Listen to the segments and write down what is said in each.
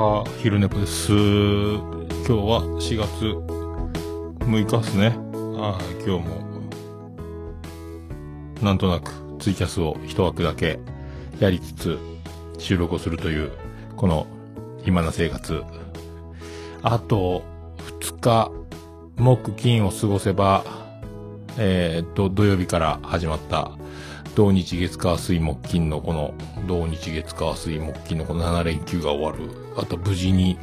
は昼寝ぽです。今日は4月6日ですね。今日もなんとなくツイキャスを一枠だけやりつつ収録をするというこの今の生活、あと2日木金を過ごせば土曜日から始まった土日月火水木金のこの7連休が終わる。あと無事に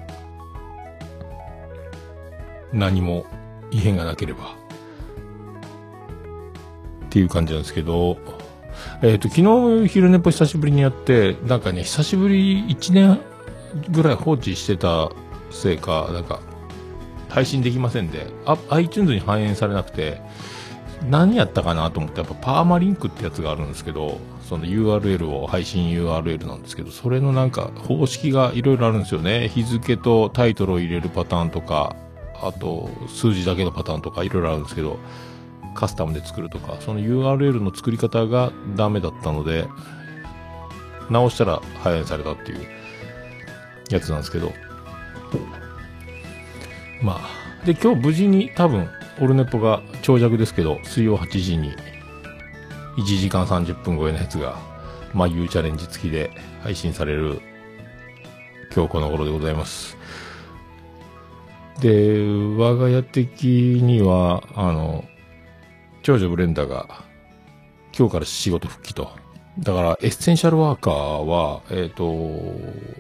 何も異変がなければっていう感じなんですけど、昨日昼寝っぽ久しぶりにやって、なんかね、久しぶり1年ぐらい放置してたせいかなんか配信できませんで、iTunes に反映されなくて、何やったかなと思って、やっぱパーマリンクってやつがあるんですけど、その URL を配信 URL なんですけど、それのなんか方式がいろいろあるんですよね。日付とタイトルを入れるパターンとか、あと数字だけのパターンとかいろいろあるんですけど、カスタムで作るとか、その URL の作り方がダメだったので直したら反映されたっていうやつなんですけど、まあで今日無事に多分オルネポが長尺ですけど、水曜8時に1時間30分超えのやつが、ゆうチャレンジ付きで配信される今日この頃でございます。で、我が家的には、長女ブレンダーが今日から仕事復帰と。だからエッセンシャルワーカーは、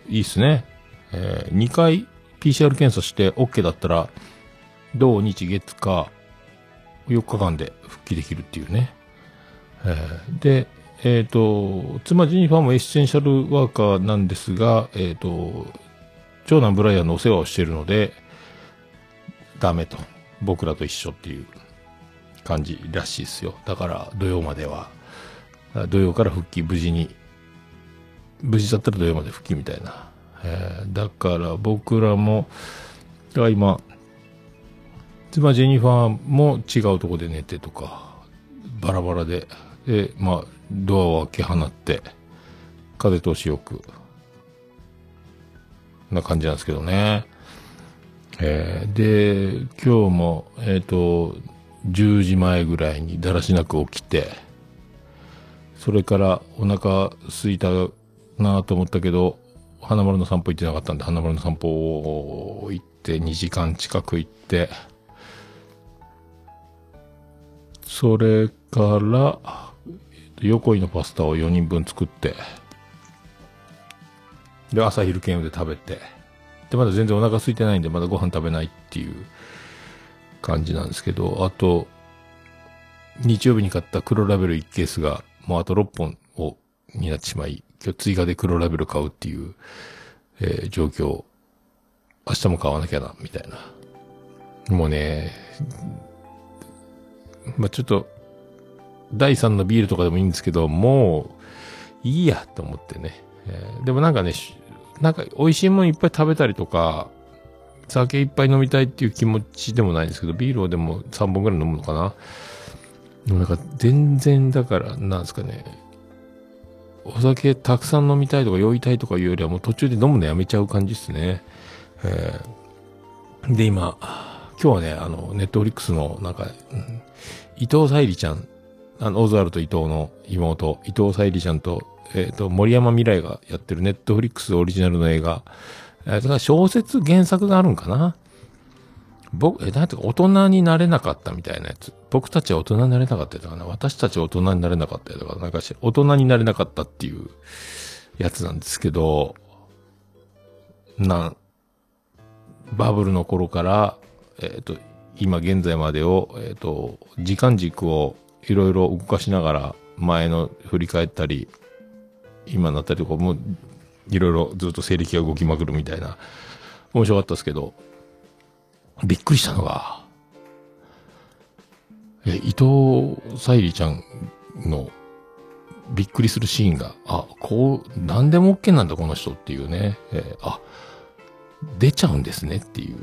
いいっすね。2回 PCR 検査して OK だったら、土日月か4日間で復帰できるっていうね。で、妻ジニファーもエッセンシャルワーカーなんですが、長男ブライアンのお世話をしているので、ダメと。僕らと一緒っていう感じらしいですよ。だから土曜から復帰、無事だったら土曜まで復帰みたいな。だから僕らも、今、妻ジェニファーも違うとこで寝てとか、バラバラで、ドアを開け放って、風通しよく、な感じなんですけどね。で、今日も、10時前ぐらいにだらしなく起きて、それからお腹空いたなと思ったけど、花丸の散歩行ってなかったんで、花丸の散歩を行って、2時間近く行って、それから、横井のパスタを4人分作って、で、朝昼兼用で食べて、で、まだ全然お腹空いてないんで、まだご飯食べないっていう感じなんですけど、あと、日曜日に買った黒ラベル1ケースが、もうあと6本になってしまい、今日追加で黒ラベル買うっていう、状況、明日も買わなきゃな、みたいな。もうね、ちょっと、第3のビールとかでもいいんですけど、もう、いいや、と思ってね。でも美味しいもんいっぱい食べたりとか、酒いっぱい飲みたいっていう気持ちでもないんですけど、ビールをでも3本ぐらい飲むのかな。でも全然、なんですかね、お酒たくさん飲みたいとか酔いたいとかいうよりは、もう途中で飲むのやめちゃう感じですね。で、今日はね、ネットフリックスの、伊藤沙莉ちゃん、オズワルド伊藤の妹、伊藤沙莉ちゃんと、森山未来がやってるネットフリックスオリジナルの映画、だから小説原作があるんかな。大人になれなかったみたいなやつ。僕たちは大人になれなかったやつかな。私たちは大人になれなかったやつかな。大人になれなかったっていうやつなんですけど、バブルの頃から、今現在までを、時間軸をいろいろ動かしながら、前の振り返ったり、今になったりとか、もういろいろずっと西暦が動きまくるみたいな、面白かったですけど、びっくりしたのが、伊藤沙莉ちゃんのびっくりするシーンが、何でも OK なんだこの人っていうね、出ちゃうんですねっていう、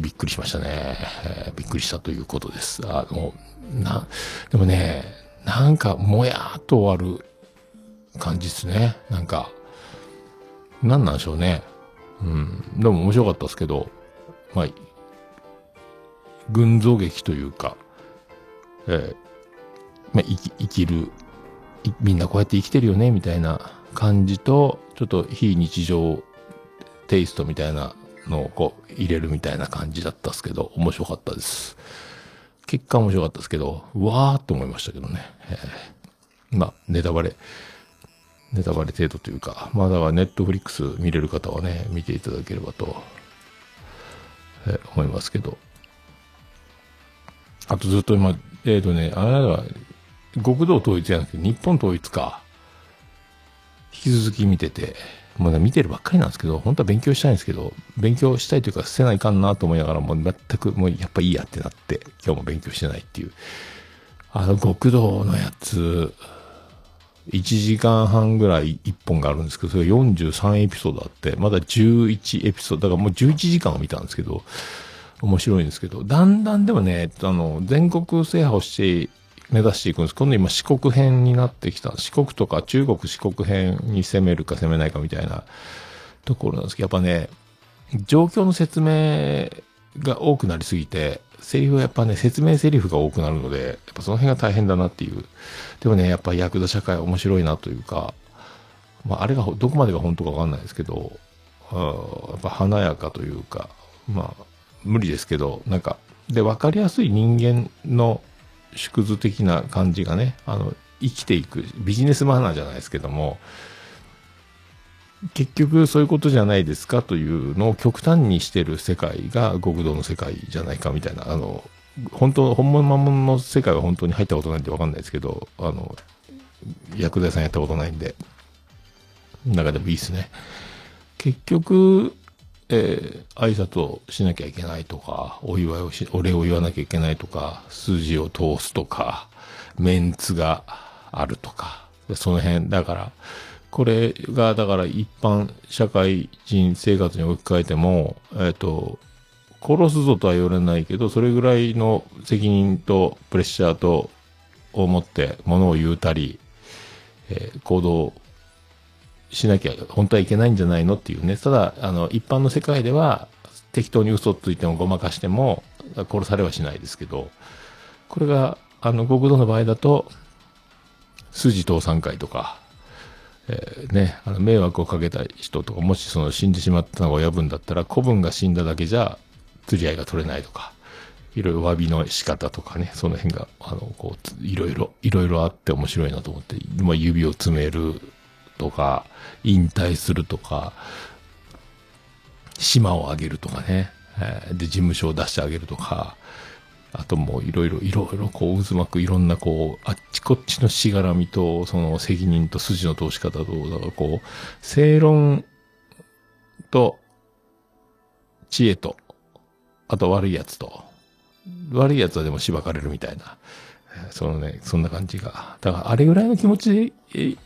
びっくりしましたね。びっくりしたということです。でもね、もやーっと終わる感じですね。なんでしょうね。でも面白かったですけど、まあ、群像劇というか、まあ、生きる、みんなこうやって生きてるよね、みたいな感じと、ちょっと非日常テイストみたいなのをこう入れるみたいな感じだったっすけど、面白かったです。結果面白かったですけど、うわーって思いましたけどね。まあ、ネタバレ程度というか、まあだからネットフリックス見れる方はね、見ていただければと、思いますけど。あとずっと今、ね、あれは、極道統一じゃなくて日本統一か。引き続き見てて、もうね、見てるばっかりなんですけど、本当は勉強したいんですけど、勉強したいというか、せないかんなと思いながら、もう全く、もうやっぱいいやってなって、今日も勉強してないっていう。あの、極道のやつ、1時間半ぐらい1本があるんですけど、それが43エピソードあって、まだ11エピソード、だからもう11時間を見たんですけど、面白いんですけど、だんだんでもね、全国制覇をして、目指していくんです。今度今四国編になってきた。四国とか中国四国編に攻めるか攻めないかみたいなところなんですけど、やっぱね、状況の説明が多くなりすぎて、セリフはやっぱね、説明セリフが多くなるので、やっぱその辺が大変だなっていう。でもね、やっぱヤクザ社会面白いなというか、まああれがどこまでが本当かわかんないですけど、やっぱ華やかというか、まあ無理ですけど、なんか、で、わかりやすい人間の縮図的な感じがね、生きていくビジネスマナーじゃないですけども、結局そういうことじゃないですかというのを極端にしてる世界が極道の世界じゃないかみたいな、本物魔物の世界は本当に入ったことないんでわかんないですけど、薬剤さんやったことないんで、中でもいいですね。結局、挨拶をしなきゃいけないとか、お礼を言わなきゃいけないとか、筋を通すとか、メンツがあるとか、その辺、だから、これが、だから一般社会人生活に置き換えても、殺すぞとは言われないけど、それぐらいの責任とプレッシャーと、を持って、物を言うたり、行動しなきゃ本当はいけないんじゃないのっていうね。ただ、一般の世界では適当に嘘ついてもごまかしても殺されはしないですけど、これが、極道の場合だと、筋通さん会とか、ね、迷惑をかけた人とか、もしその死んでしまったのが親分だったら、子分が死んだだけじゃ釣り合いが取れないとか、いろいろ詫びの仕方とかね、その辺が、こう、いろいろあって面白いなと思って、まあ、指を詰める、とか、引退するとか、島をあげるとかね、で、事務所を出してあげるとか、あともういろいろこう渦巻くいろんなこう、あっちこっちのしがらみと、その責任と筋の通し方と、だからこう、正論と、知恵と、あと悪いやつと、悪いやつはでもしばかれるみたいな、そのね、そんな感じが。だからあれぐらいの気持ちで、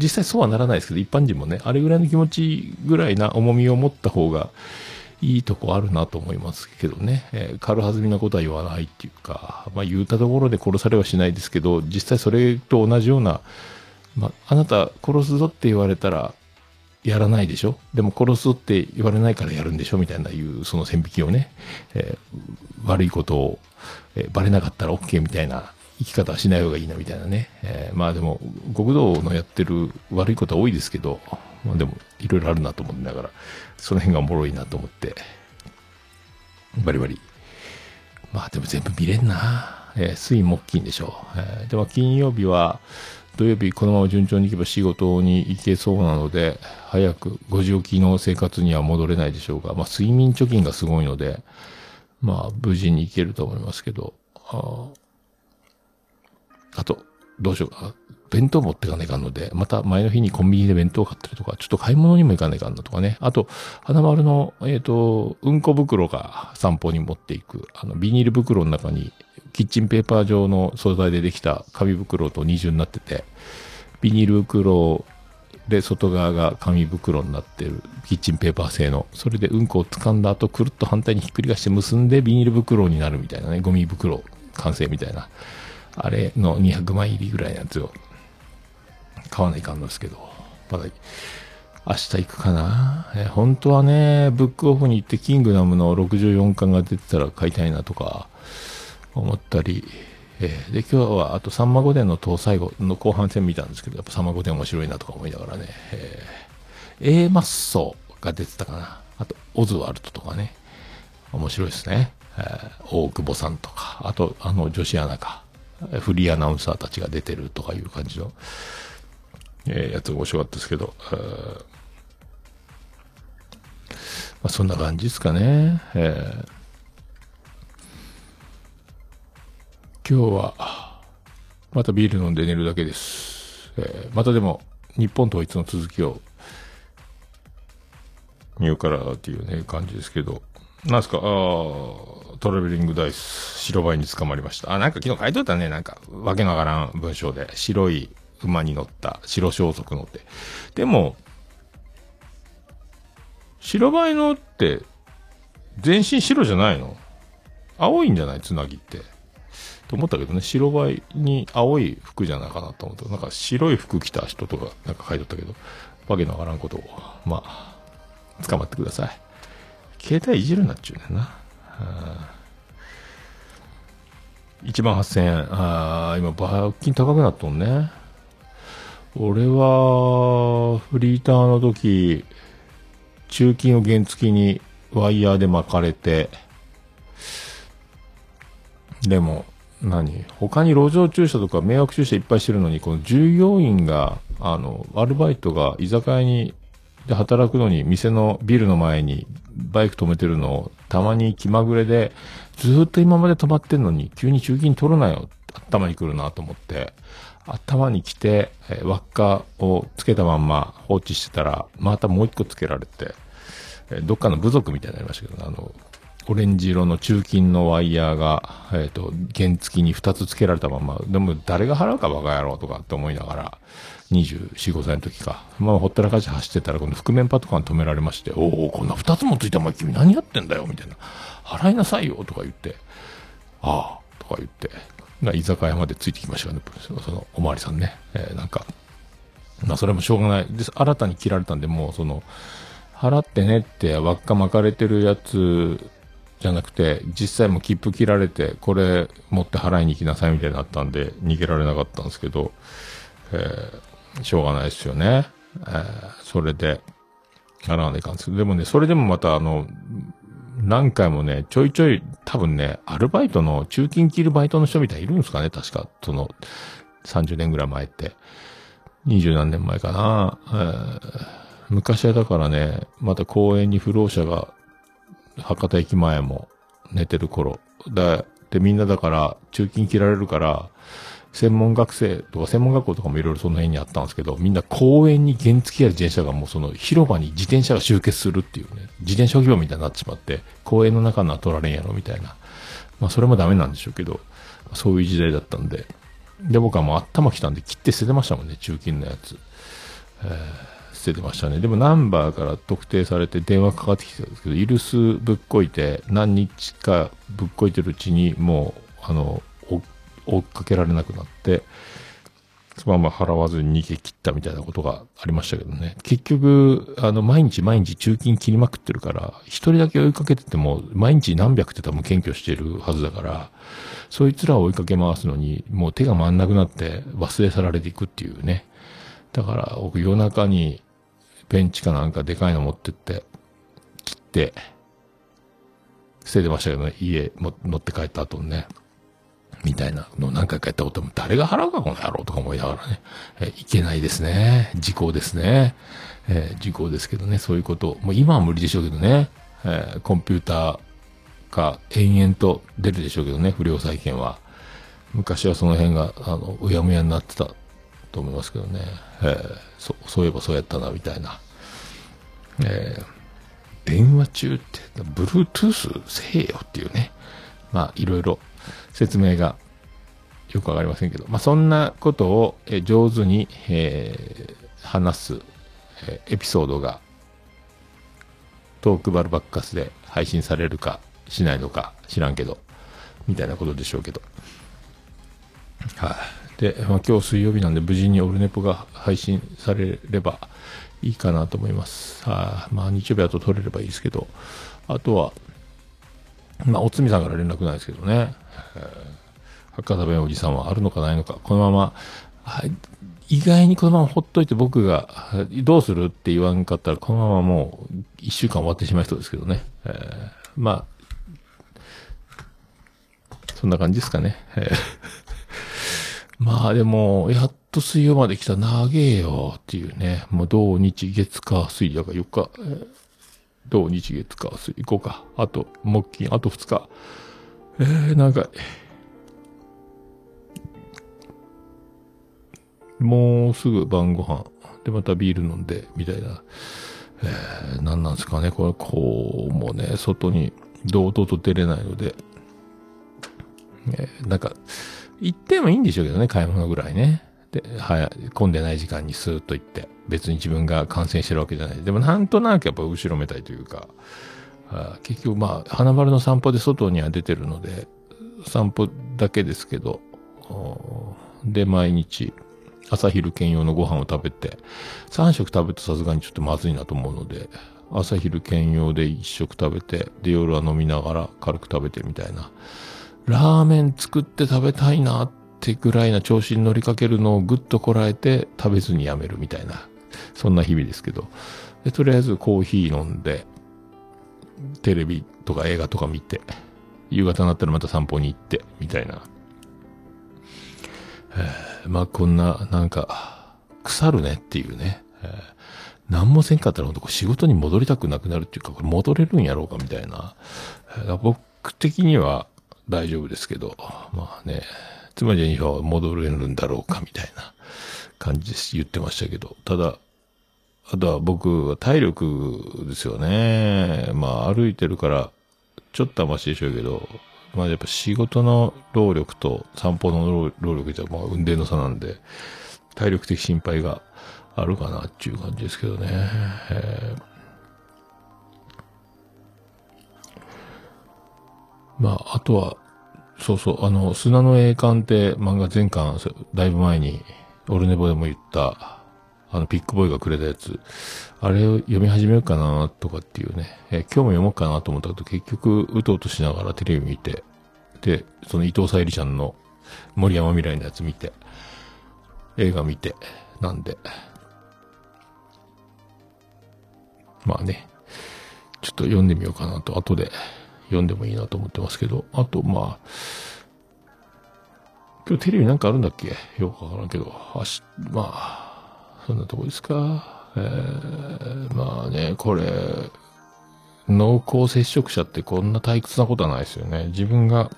実際そうはならないですけど、一般人もね、あれぐらいの気持ちぐらいな重みを持った方がいいとこあるなと思いますけどね。軽はずみなことは言わないっていうか、まあ言ったところで殺されはしないですけど、実際それと同じような、まあ、あなた殺すぞって言われたらやらないでしょ、でも殺すぞって言われないからやるんでしょみたいないう、その線引きをね、悪いことを、バレなかったら OK みたいな、生き方はしない方がいいなみたいなね。まあでも、極道のやってる悪いことは多いですけど、まあでも、いろいろあるなと思ってながら、その辺がおもろいなと思って、バリバリ。まあでも全部見れんな。水木金でしょう。でも金曜日は、土曜日このまま順調にいけば仕事に行けそうなので、早く5時起きの生活には戻れないでしょうが、まあ睡眠貯金がすごいので、まあ無事に行けると思いますけど、あと、どうしようか。弁当持ってかねえかんので、また前の日にコンビニで弁当買ったりとか、ちょっと買い物にも行かねえかんのとかね。あと、花丸の、うんこ袋が散歩に持っていく。ビニール袋の中に、キッチンペーパー状の素材でできた紙袋と二重になってて、ビニール袋で外側が紙袋になってる、キッチンペーパー製の。それでうんこを掴んだ後、くるっと反対にひっくり返して結んでビニール袋になるみたいなね。ゴミ袋完成みたいな。あれの200枚入りぐらいのやつを買わないかんのですけど、まだ明日行くかな。本当はね、ブックオフに行ってキングダムの64巻が出てたら買いたいなとか思ったり、で今日はあとさんま御殿の最後の後半戦見たんですけど、やっぱさんま御殿面白いなとか思いながらね、A マッソが出てたかな。あとオズワルドとかね、面白いですね。大久保さんとか、あと女子アナかフリーアナウンサーたちが出てるとかいう感じの、やつ面白かったですけど、まあ、そんな感じですかね。今日はまたビール飲んで寝るだけです。またでも日本統一の続きを見ようからっていうね感じですけど、なんすか、トラベリングダイス白バイに捕まりました。あ、なんか昨日書いとったね、なんかわけのわからん文章で白い馬に乗った白装束乗って、でも白バイ乗って全身白じゃないの？青いんじゃない？つなぎって。と思ったけどね、白バイに青い服じゃないかなと思った。なんか白い服着た人とかなんか書いとったけど、わけのわからんことを、まあ、捕まってください。携帯いじるなっちゅうねんな。1万8000円。今、罰金高くなっとんね。俺は、フリーターの時、中金を原付きにワイヤーで巻かれて、でも、他に路上駐車とか迷惑駐車いっぱいしてるのに、この従業員が、アルバイトが居酒屋に、で働くのに、店のビルの前にバイク止めてるのを、たまに気まぐれで、ずっと今まで止まってんのに、急に駐禁取るなよ、頭に来るなと思って、頭に来て、輪っかをつけたまんま放置してたら、またもう一個つけられて、どっかの部族みたいになりましたけど、オレンジ色の中金のワイヤーが、原付に2つ付けられたまま、でも誰が払うかバカ野郎とかって思いながら、24、5歳の時か、まあほったらかし走ってたら、この覆面パトカーに止められまして、おお、こんな2つもついたお前君何やってんだよみたいな、払いなさいよとか言って、ああ、とか言って、居酒屋までついてきましたね、そのおまわりさんね。なんか、まあそれもしょうがない。で、新たに切られたんで、もうその、払ってねって輪っか巻かれてるやつ、じゃなくて実際も切符切られてこれ持って払いに行きなさいみたいになったんで逃げられなかったんですけど、しょうがないですよね。それで払わないかんですけど、でもねそれでもまた何回もねちょいちょい多分ねアルバイトの中金切るバイトの人みたいにいるんですかね、確かその30年ぐらい前って20何年前かな、昔はだからねまた公園に不老者が博多駅前も寝てる頃だで、みんなだから中金切られるから専門学生とか専門学校とかもいろいろその辺にあったんですけど、みんな公園に原付や自転車がもうその広場に自転車が集結するっていうね、自転車置き場みたいになってしまって公園の中な取られんやろみたいな、まあそれもダメなんでしょうけど、そういう時代だったんで、で僕はもう頭きたんで切って捨ててましたもんね、中金のやつ。捨ててましたね。でもナンバーから特定されて電話かかってきてたんですけど、イルスぶっこいて何日かぶっこいてるうちにもう追っかけられなくなって、そのまま払わずに逃げ切ったみたいなことがありましたけどね。結局毎日中金切りまくってるから一人だけ追いかけてても毎日何百って多分検挙してるはずだから、そいつらを追いかけ回すのにもう手が回んなくなって忘れ去られていくっていうね。だから僕夜中にベンチかなんかでかいの持ってって、切って、捨ててましたけどね、家も乗って帰った後にね、みたいなの何回かやったことも、誰が払うかこの野郎とか思いながらね、いけないですね、時効ですね、時効ですけどね、そういうことを、もう今は無理でしょうけどね、コンピューターが延々と出るでしょうけどね、不良債権は。昔はその辺が、うやむやになってたと思いますけどね、そういえばそうやったなみたいな、電話中って Bluetooth せえよっていうね、まあいろいろ説明がよくわかりませんけど、まあそんなことを上手に、話すエピソードがトークバルバッカスで配信されるかしないのか知らんけどみたいなことでしょうけど、はい、で、まあ、今日水曜日なんで無事にオルネポが配信されればいいかなと思います。まあ、日曜日だと取れればいいですけど、あとは、まあ、おつみさんから連絡ないですけどね、博多弁おじさんはあるのかないのか、このまま、意外にこのままほっといて僕がどうするって言わんかったら、このままもう一週間終わってしまいそうですけどね。まあ、そんな感じですかね。まあでも、やっと水曜まで来た、長えよっていうね。もう土日月火水、だから4日、土日月火水5日、あと木金、あと2日。長い。もうすぐ晩ご飯でまたビール飲んでみたいな、何なんですかねこれ。こうもね、外に堂々と出れないので、なんか行ってもいいんでしょうけどね、買い物ぐらいね。で、混んでない時間にスーッと行って、別に自分が感染してるわけじゃない。でもなんとなくやっぱ後ろめたいというか、結局まあ花丸の散歩で外には出てるので、散歩だけですけど、で毎日朝昼兼用のご飯を食べて、3食食べてさすがにちょっとまずいなと思うので、朝昼兼用で1食食べて、で夜は飲みながら軽く食べてみたいな。ラーメン作って食べたいなってぐらいな調子に乗りかけるのをぐっとこらえて食べずにやめるみたいな、そんな日々ですけど。で、とりあえずコーヒー飲んで、テレビとか映画とか見て、夕方になったらまた散歩に行って、みたいな。まあこんな、なんか、腐るねっていうね。何もせんかったら本当仕事に戻りたくなくなるっていうか、これ戻れるんやろうかみたいな。僕的には大丈夫ですけど、まあね、つまり今は戻れるんだろうかみたいな感じです。言ってましたけど。ただ、あとは僕は体力ですよね。まあ歩いてるから、ちょっとはマシでしょうけど、まあやっぱ仕事の労力と散歩の労力じゃ、まあ運転の差なんで、体力的心配があるかなっていう感じですけどね。まああとは、そうそう、砂の栄冠って漫画全巻、だいぶ前に、オルネボでも言った、ピックボーイがくれたやつ、あれを読み始めるかなとかっていうね、今日も読もうかなと思ったけど、結局、うとうとしながらテレビ見て、で、その伊藤沙莉ちゃんの森山未来のやつ見て、映画見て、なんで、まあね、ちょっと読んでみようかなと、後で読んでもいいなと思ってますけど、あと、まあ、今日テレビなんかあるんだっけ？よくわからんけど、まあ、そんなとこですか。まあね、これ、濃厚接触者ってこんな退屈なことはないですよね。自分が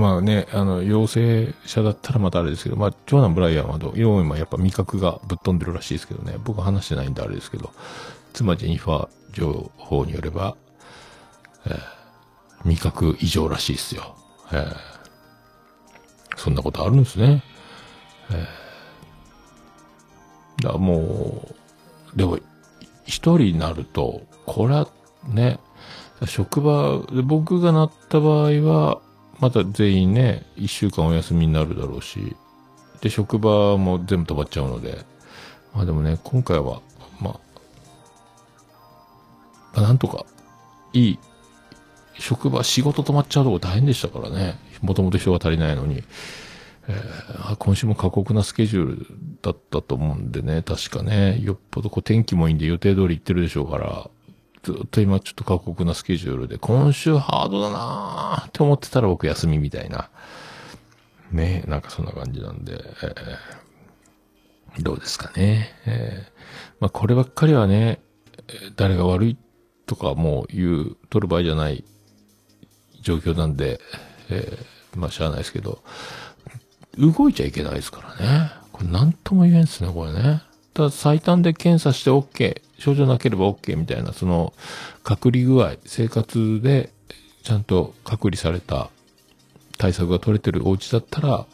まあね、陽性者だったらまたあれですけど、まあ、長男ブライアンは4位もやっぱ味覚がぶっ飛んでるらしいですけどね。僕は話してないんであれですけど、妻ジェニファー情報によれば、味覚異常らしいですよ。そんなことあるんですね。だからもう、でも、一人になると、これはね、職場で僕がなった場合は、また全員ね、1週間お休みになるだろうし、で、職場も全部止まっちゃうので、まあでもね、今回は、まあなんとか、いい、職場、仕事止まっちゃうとこ大変でしたからね、もともと人が足りないのに。今週も過酷なスケジュールだったと思うんでね、確かね、よっぽどこう天気もいいんで予定通り行ってるでしょうから、ずっと今ちょっと過酷なスケジュールで、今週ハードだなーって思ってたら僕休みみたいな。ね、なんかそんな感じなんで、どうですかね。まあこればっかりはね、誰が悪いとかもう取る場合じゃない状況なんで、まあしゃあないですけど、動いちゃいけないですからね。これ何とも言えんですね、これね。ただ最短で検査して OK、症状なければ OK みたいな、その隔離具合、生活でちゃんと隔離された対策が取れてるお家だったら、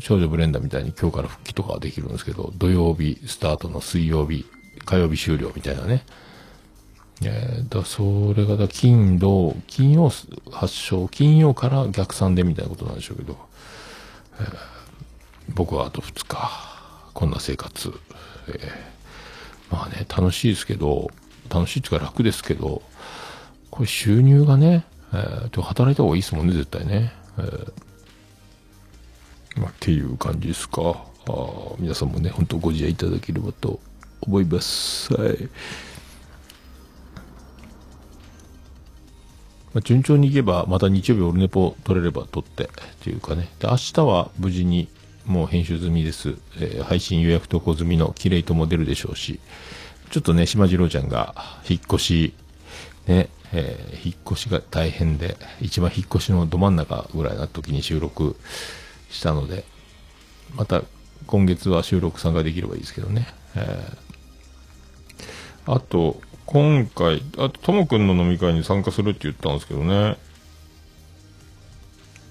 少女ブレンダーみたいに今日から復帰とかはできるんですけど、土曜日スタートの水曜日、火曜日終了みたいなね。それが金曜発症、金曜から逆算でみたいなことなんでしょうけど、僕はあと2日、こんな生活、まあね、楽しいですけど、楽しいっていうか楽ですけど、これ収入がね、働いた方がいいですもんね、絶対ね。まあ、っていう感じですか。皆さんもね、本当ご自愛いただければと思います。はい。まあ、順調にいけば、また日曜日オルネポ撮れれば撮ってっていうかね。で、明日は無事にもう編集済みです。配信予約投稿済みのキレイトも出るでしょうし、ちょっとね、島次郎ちゃんが引っ越し、ね、引っ越しが大変で、一番引っ越しのど真ん中ぐらいな時に収録したので、また今月は収録参加できればいいですけどね。あと、今回、あと、ともくんの飲み会に参加するって言ったんですけどね。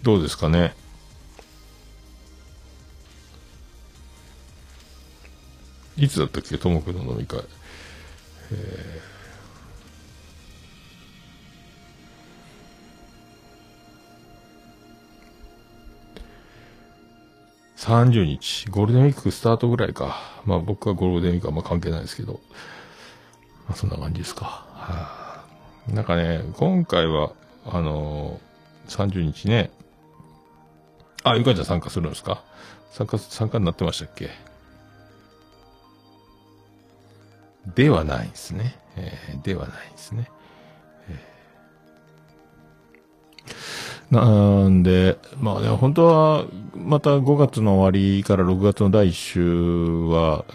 どうですかね。いつだったっけ、ともくんの飲み会。30日。ゴールデンウィークスタートぐらいか。まあ僕はゴールデンウィークはあんま関係ないですけど。まあそんな感じですか。はあ、なんかね、今回は、30日ね。あ、ゆかちゃん参加するんですか？参加になってましたっけ？ではないんですね。ではないんですね。なんで、まあね、本当は、また5月の終わりから6月の第1週は、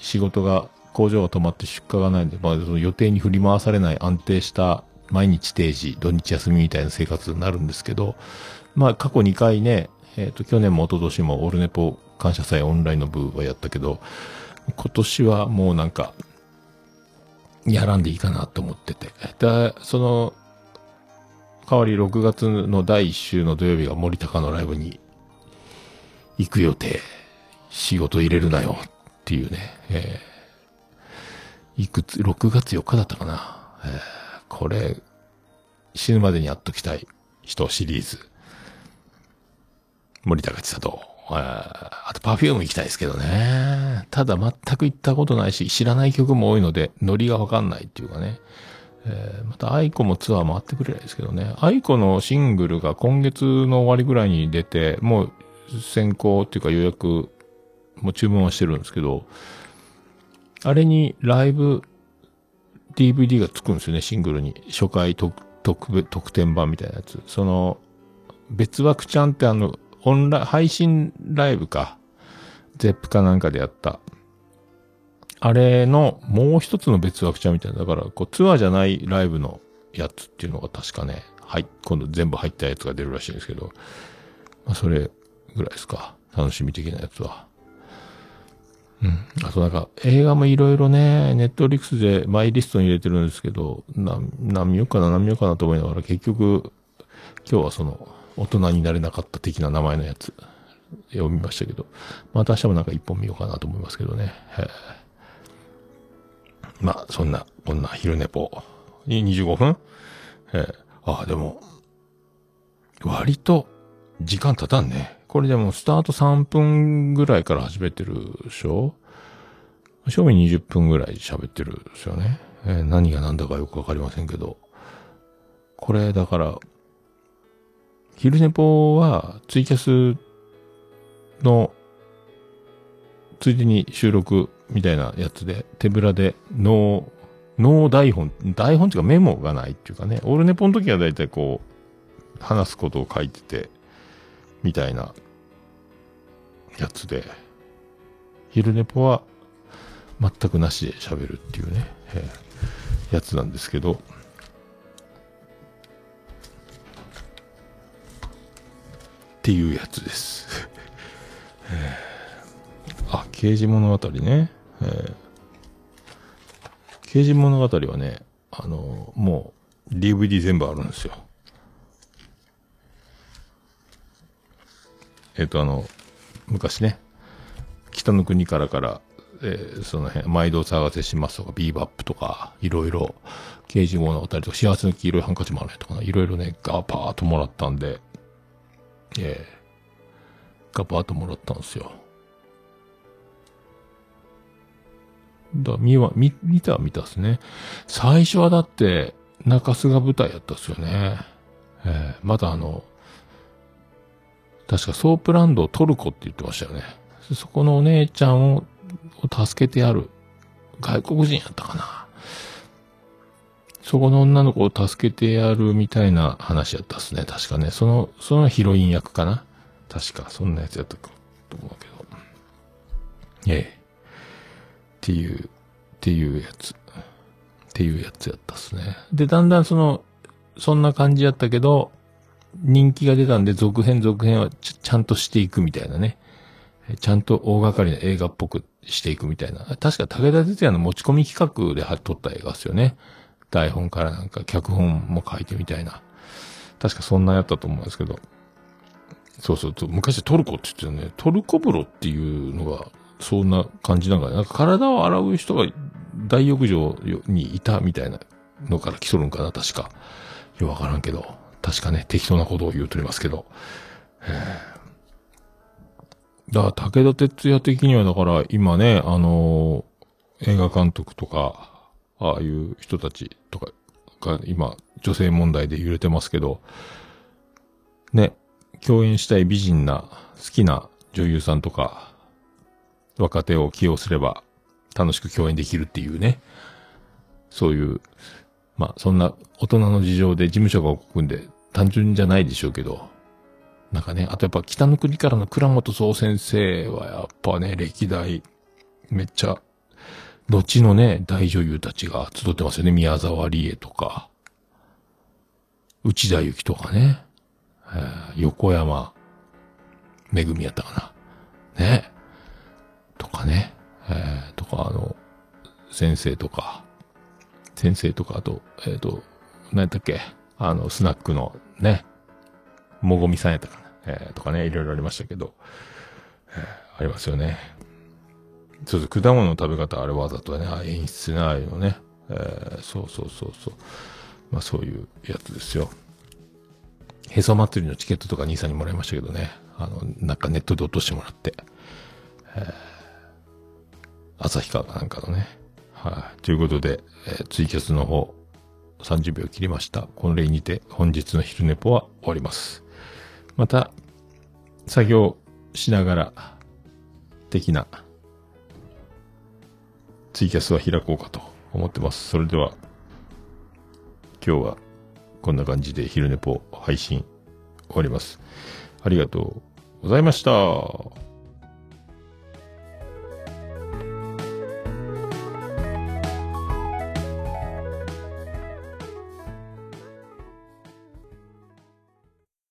仕事が、工場が止まって出荷がないんで、まあ、その予定に振り回されない安定した毎日定時、土日休みみたいな生活になるんですけど、まあ過去2回ね、去年も一昨年もオルネポ感謝祭オンラインの部はやったけど、今年はもうなんか、やらんでいいかなと思ってて。で、その、代わり6月の第1週の土曜日が森高のライブに行く予定。仕事入れるなよっていうね。6月4日だったかな。これ、死ぬまでにやっときたい人シリーズ。森高千里。あと Perfume 行きたいですけどね。ただ全く行ったことないし、知らない曲も多いので、ノリがわかんないっていうかね。また、愛子もツアー回ってくれないですけどね。愛子のシングルが今月の終わりぐらいに出て、もう先行っていうか予約、もう注文はしてるんですけど、あれにライブ DVD がつくんですよね、シングルに。初回特典版みたいなやつ。その、別枠ちゃんって配信ライブか、Zepp かなんかでやった。あれのもう一つの別枠ちゃんみたいな、だからこうツアーじゃないライブのやつっていうのが確かね、今度全部入ったやつが出るらしいんですけど、まあそれぐらいですか、楽しみ的なやつは。うん。あとなんか映画もいろいろね、ネットフリックスでマイリストに入れてるんですけど、何見ようかなと思いながら、結局今日はその大人になれなかった的な名前のやつ読みましたけど、また明日もなんか一本見ようかなと思いますけどね。まあ、そんな、こんな昼寝ぽに25分でも、割と、時間経たんね。これでも、スタート3分ぐらいから始めてるでしょ？正味20分ぐらい喋ってるですよね。何が何だかよくわかりませんけど。これ、だから、昼寝ぽは、ツイキャスの、ついでに収録、みたいなやつで、手ぶらで、台本っていうかメモがないっていうかね、オールネポの時はだいたいこう、話すことを書いてて、みたいな、やつで、昼ネポは、全くなしで喋るっていうね、やつなんですけど、っていうやつです。あ、刑事物語ね。刑事物語はね、もう DVD 全部あるんですよ。昔ね、北の国から、その辺、毎度探せしますとか、ビーバップとか、いろいろ、刑事物語とか、幸せの黄色いハンカチもあるねとか、いろいろね、ガーパーっともらったんで、がバーッともらったんですよ。だ見たですね。最初はだって、中洲が舞台やったっすよね。まだ確かソープランドをトルコって言ってましたよね。そこのお姉ちゃんを助けてやる。外国人やったかな。そこの女の子を助けてやるみたいな話やったっすね。確かね。そのヒロイン役かな。確か、そんなやつやったかと思うけど。っていうやつやったっすね。で、だんだんそんな感じやったけど、人気が出たんで続編はちゃんとしていくみたいなね。ちゃんと大掛かりな映画っぽくしていくみたいな。確か武田鉄矢の持ち込み企画で撮った映画ですよね。台本からなんか脚本も書いてみたいな。確かそんなやったと思うんですけど。そうそう、昔はトルコって言ってたね。トルコ風呂っていうのが、そんな感じなんかね。なんか体を洗う人が大浴場にいたみたいなのから来とるんかな、確か。よくわからんけど。確かね、適当なことを言うとりますけど。だから、武田鉄矢的には、だから、今ね、映画監督とか、ああいう人たちとかが、今、女性問題で揺れてますけど、ね、共演したい美人な、好きな女優さんとか、若手を起用すれば、楽しく共演できるっていうね、そういう、まあ、そんな、大人の事情で事務所が組んで、単純じゃないでしょうけど、なんかね、あとやっぱ北の国からの倉本総先生はやっぱね、歴代、めっちゃ、後のね、大女優たちが集ってますよね。宮沢りえとか、内田有紀とかね、横山めぐみやったかな。ね。とかね、とか先生とか、あと、何やったっけ、スナックのね、もごみさんやったかな、とかね、いろいろありましたけど、ありますよね。そうそう、果物の食べ方、あれわざとね、演出ね、ああいうのね、そう。まあそういうやつですよ。へそ祭りのチケットとか兄さんにもらいましたけどね、なんかネットで落としてもらって、旭川かなんかのね、はい、ということで、ツイキャスの方、30秒切りました。これにて本日の昼寝ぽは終わります。また、作業しながら、的な、ツイキャスは開こうかと思ってます。それでは、今日はこんな感じで昼寝ぽ配信終わります。ありがとうございました。